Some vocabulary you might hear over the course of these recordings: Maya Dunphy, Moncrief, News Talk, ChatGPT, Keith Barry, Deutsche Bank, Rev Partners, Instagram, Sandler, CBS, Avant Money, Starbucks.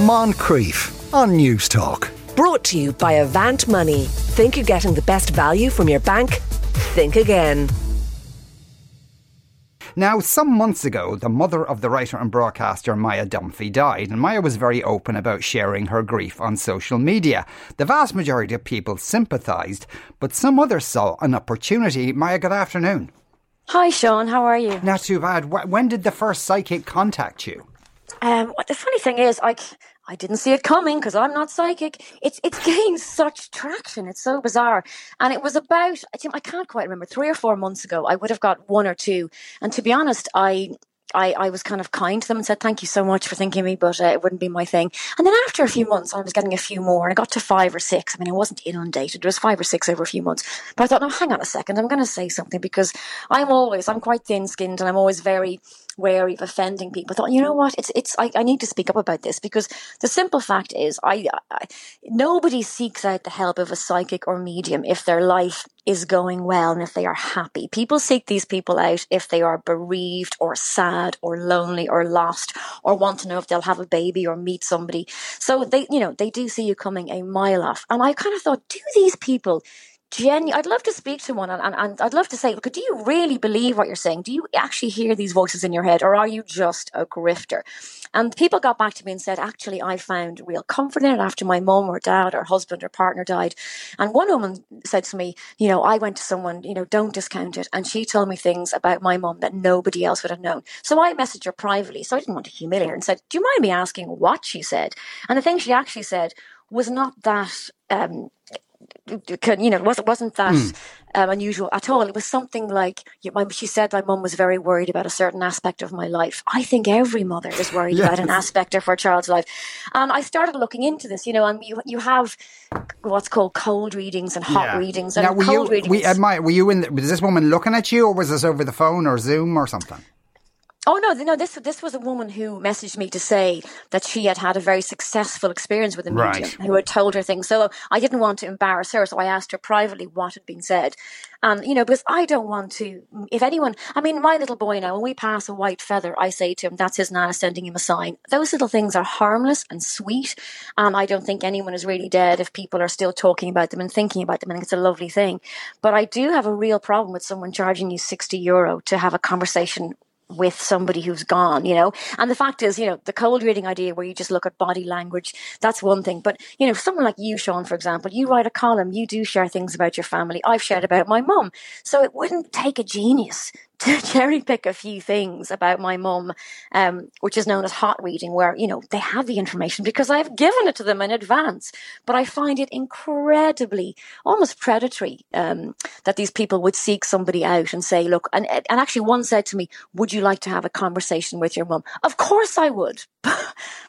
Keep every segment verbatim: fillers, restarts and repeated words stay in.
Moncrief on News Talk. Brought to you by Avant Money. Think you're getting the best value from your bank? Think again. Now, some months ago, the mother of the writer and broadcaster Maya Dunphy died, and Maya was very open about sharing her grief on social media. The vast majority of people sympathised, but some others saw an opportunity. Maya, good afternoon. Hi, Sean. How are you? Not too bad. When did the first psychic contact you? Um, the funny thing is, I, I didn't see it coming because I'm not psychic. It's it's gained such traction. It's so bizarre. And it was about, I, think, I can't quite remember, three or four months ago, I would have got one or two. And to be honest, I... I, I was kind of kind to them and said, thank you so much for thinking of me, but uh, it wouldn't be my thing. And then after a few months, I was getting a few more and I got to five or six. I mean, I wasn't inundated. It was five or six over a few months. But I thought, no, hang on a second. I'm going to say something because I'm always, I'm quite thin skinned and I'm always very wary of offending people. I thought, you know what, it's, it's, I, I need to speak up about this because the simple fact is I, I, nobody seeks out the help of a psychic or medium if their life is going well and if they are happy. People seek these people out if they are bereaved or sad or lonely or lost or want to know if they'll have a baby or meet somebody. So they, you know, they do see you coming a mile off. And I kind of thought, do these people Genu- I'd love to speak to one and, and, and I'd love to say, look, do you really believe what you're saying? Do you actually hear these voices in your head or are you just a grifter? And people got back to me and said, actually, I found real comfort in it after my mum or dad or husband or partner died. And one woman said to me, you know, I went to someone, you know, don't discount it. And she told me things about my mum that nobody else would have known. So I messaged her privately. So I didn't want to humiliate her and said, do you mind me asking what she said? And the thing she actually said was not that... Um, you know, it wasn't, wasn't that mm. um, unusual at all. It was something like, you know, she said my mum was very worried about a certain aspect of my life. I think every mother is worried yes. about an aspect of her child's life. And I started looking into this, you know, and you, you have what's called cold readings and hot yeah. readings. And now, were cold you, readings. We, Maya, were you in, the, was this woman looking at you or was this over the phone or Zoom or something? Oh, no, no, this this was a woman who messaged me to say that she had had a very successful experience with a medium right. who had told her things. So I didn't want to embarrass her, so I asked her privately what had been said. And, you know, because I don't want to, if anyone, I mean, my little boy now, when we pass a white feather, I say to him, that's his nana sending him a sign. Those little things are harmless and sweet. And I don't think anyone is really dead if people are still talking about them and thinking about them. And it's a lovely thing. But I do have a real problem with someone charging you sixty euro to have a conversation with somebody who's gone, you know. And the fact is, you know, the cold reading idea where you just look at body language, that's one thing. But, you know, someone like you, Sean, for example, you write a column, you do share things about your family. I've shared about my mum. So it wouldn't take a genius to cherry pick a few things about my mum, um, which is known as hot reading, where, you know, they have the information because I've given it to them in advance. But I find it incredibly, almost predatory, um, that these people would seek somebody out and say, look, and, and actually one said to me, would you like to have a conversation with your mum? Of course I would.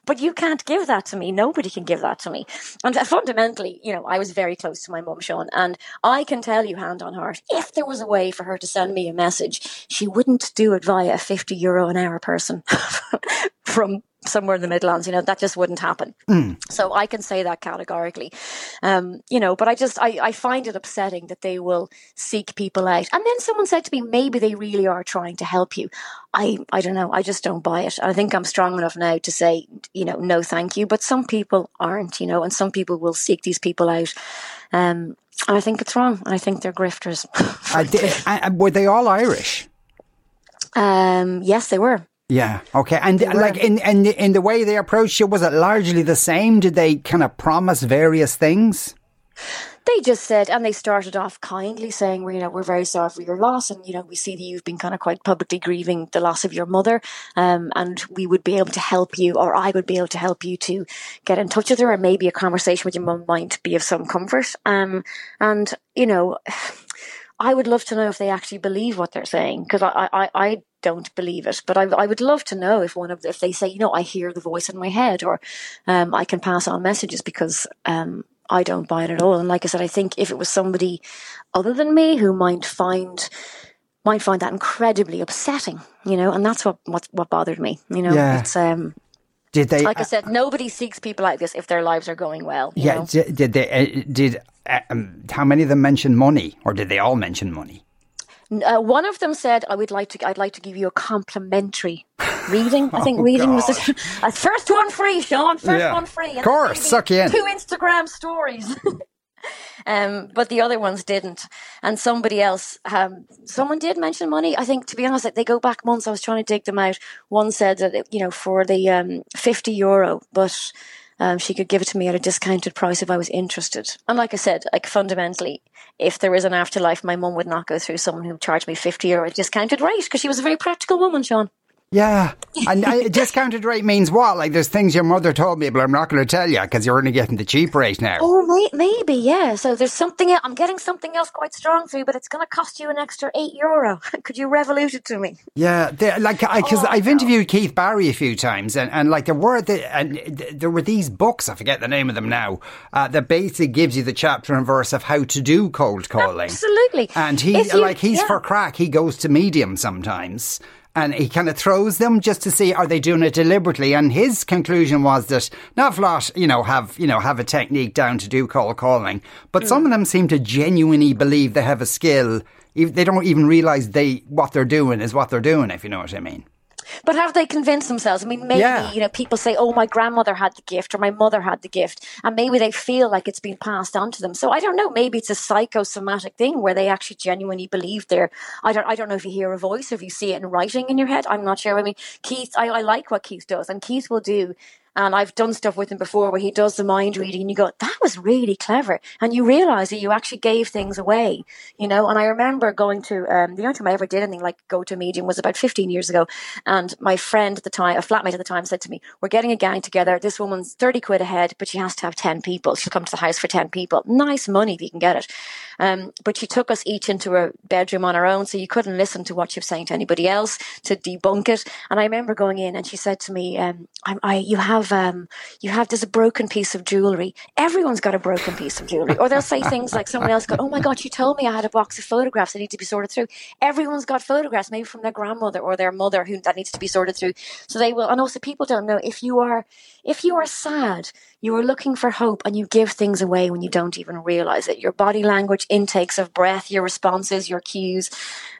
But you can't give that to me. Nobody can give that to me. And fundamentally, you know, I was very close to my mum, Sean, and I can tell you hand on heart, if there was a way for her to send me a message, she wouldn't do it via a fifty euro an hour person from somewhere in the Midlands. You know, that just wouldn't happen. Mm. So I can say that categorically, um, you know, but I just, I, I find it upsetting that they will seek people out. And then someone said to me, maybe they really are trying to help you. I, I don't know. I just don't buy it. I think I'm strong enough now to say, you know, no, thank you. But some people aren't, you know, and some people will seek these people out. Um, and I think it's wrong. And I think they're grifters. uh, they, uh, were they all Irish? Um, yes, they were. Yeah. Okay. And like in, in in the way they approached you, was it largely the same? Did they kind of promise various things? They just said, and they started off kindly saying, well, you know, we're very sorry for your loss. And, you know, we see that you've been kind of quite publicly grieving the loss of your mother. Um, and we would be able to help you, or I would be able to help you to get in touch with her. And maybe a conversation with your mum might be of some comfort. Um, and, you know, I would love to know if they actually believe what they're saying, because I, I, I don't believe it. But I, I would love to know if one of if they say, you know, I hear the voice in my head, or um, I can pass on messages, because um, I don't buy it at all. And like I said, I think if it was somebody other than me who might find might find that incredibly upsetting, you know, and that's what what, what bothered me. You know, yeah. it's um. Did they? Like I said, uh, nobody seeks people like this if their lives are going well. You yeah. know? Did, did they? Uh, did uh, um, how many of them mention money, or did they all mention money? Uh, one of them said, "I would like to. I'd like to give you a complimentary reading." I think oh, reading gosh. was the first one free, Sean. First yeah. one free. And of course, suck you in. Two Instagram stories. Um, but the other ones didn't. And somebody else, um, someone did mention money. I think, to be honest, they go back months. I was trying to dig them out. One said that, you know, for the um, fifty euro, but um, she could give it to me at a discounted price if I was interested. And like I said, like fundamentally, if there is an afterlife, my mum would not go through someone who charged me fifty euro at a discounted rate, because she was a very practical woman, Sean. Yeah. And uh, discounted rate means what? Like, there's things your mother told me, but I'm not going to tell you because you're only getting the cheap rate now. Oh, may- maybe, yeah. So there's something else. I'm getting something else quite strong through, but it's going to cost you an extra eight euro. Could you revolute it to me? Yeah. Like, because oh, I've no. interviewed Keith Barry a few times, and, and like, there were the, and there were these books, I forget the name of them now, uh, that basically gives you the chapter and verse of how to do cold calling. Absolutely. And he, you, like, he's yeah. for crack. He goes to medium sometimes. And he kind of throws them just to see, are they doing it deliberately? And his conclusion was that not a lot, you know, have, you know, have a technique down to do cold calling. But mm. some of them seem to genuinely believe they have a skill. They don't even realise they what they're doing is what they're doing, if you know what I mean. But have they convinced themselves? I mean, maybe, yeah. you know, people say, oh, my grandmother had the gift or my mother had the gift. And maybe they feel like it's been passed on to them. So I don't know. Maybe it's a psychosomatic thing where they actually genuinely believe they're, I don't I don't know if you hear a voice or if you see it in writing in your head. I'm not sure. I mean, Keith, I, I like what Keith does, and Keith will do. And I've done stuff with him before where he does the mind reading and you go, that was really clever. And you realise that you actually gave things away, you know. And I remember going to, um, the only time I ever did anything like go to a medium was about fifteen years ago. And my friend at the time, a flatmate at the time, said to me, we're getting a gang together. This woman's thirty quid ahead, but she has to have ten people. She'll come to the house for ten people. Nice money if you can get it. Um, but she took us each into her bedroom on her own. So you couldn't listen to what she was saying to anybody else to debunk it. And I remember going in and she said to me, um, I, I, you have, Um, you have this broken piece of jewellery. Everyone's got a broken piece of jewellery. Or they'll say things like, someone else got, oh my God, you told me I had a box of photographs that need to be sorted through. Everyone's got photographs, maybe from their grandmother or their mother, who that needs to be sorted through. So they will. And also, people don't know, if you are if you are sad, you are looking for hope and you give things away when you don't even realise it. Your body language, intakes of breath, your responses, your cues.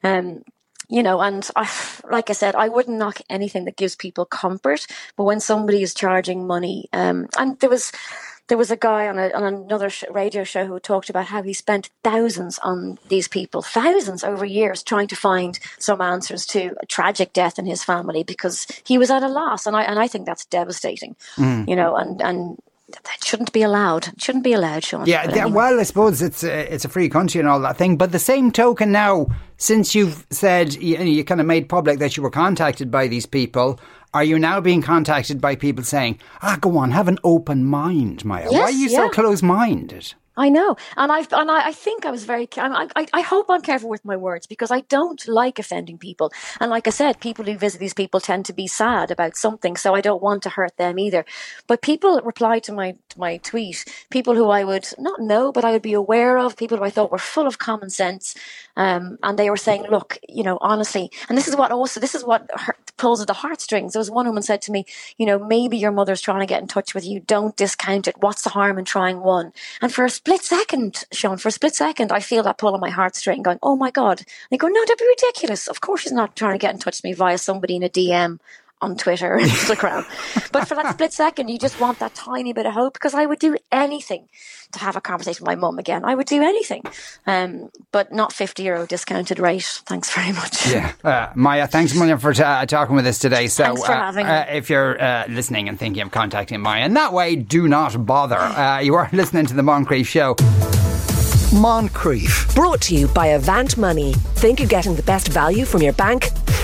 Um You know, and I, like I said, I wouldn't knock anything that gives people comfort. But when somebody is charging money, um, and there was, there was a guy on, a, on another sh- radio show who talked about how he spent thousands on these people, thousands over years, trying to find some answers to a tragic death in his family because he was at a loss. And I and I think that's devastating. Mm. You know, and and. That shouldn't be allowed. It shouldn't be allowed, Sean. Yeah, anyway. yeah, well, I suppose it's a, it's a free country and all that thing. But the same token now, since you've said, you, you kind of made public that you were contacted by these people, are you now being contacted by people saying, ah, go on, have an open mind, Maya? Yes, why are you yeah. so close-minded? I know. And, I've, and I, I think I was very, I, I, I hope I'm careful with my words because I don't like offending people. And like I said, people who visit these people tend to be sad about something. So I don't want to hurt them either. But people replied to my, to my tweet, people who I would not know, but I would be aware of, people who I thought were full of common sense. Um, and they were saying, look, you know, honestly, and this is what also, this is what hurt, pulls at the heartstrings. There was one woman said to me, you know, maybe your mother's trying to get in touch with you. Don't discount it. What's the harm in trying one? And for a split second, Sean, for a split second, I feel that pull on my heartstring going, oh my God. And they go, no, that'd be ridiculous. Of course she's not trying to get in touch with me via somebody in a D M on Twitter or Instagram. But for that split second, you just want that tiny bit of hope because I would do anything to have a conversation with my mum again. I would do anything. Um, but not fifty euro discounted rate. Thanks very much. Yeah. Uh, Maya, thanks for uh, talking with us today. So, thanks for uh, having uh, me. If you're uh, listening and thinking of contacting Maya in that way, do not bother. Uh, you are listening to The Moncrief Show. Moncrief. Brought to you by Avant Money. Think you're getting the best value from your bank?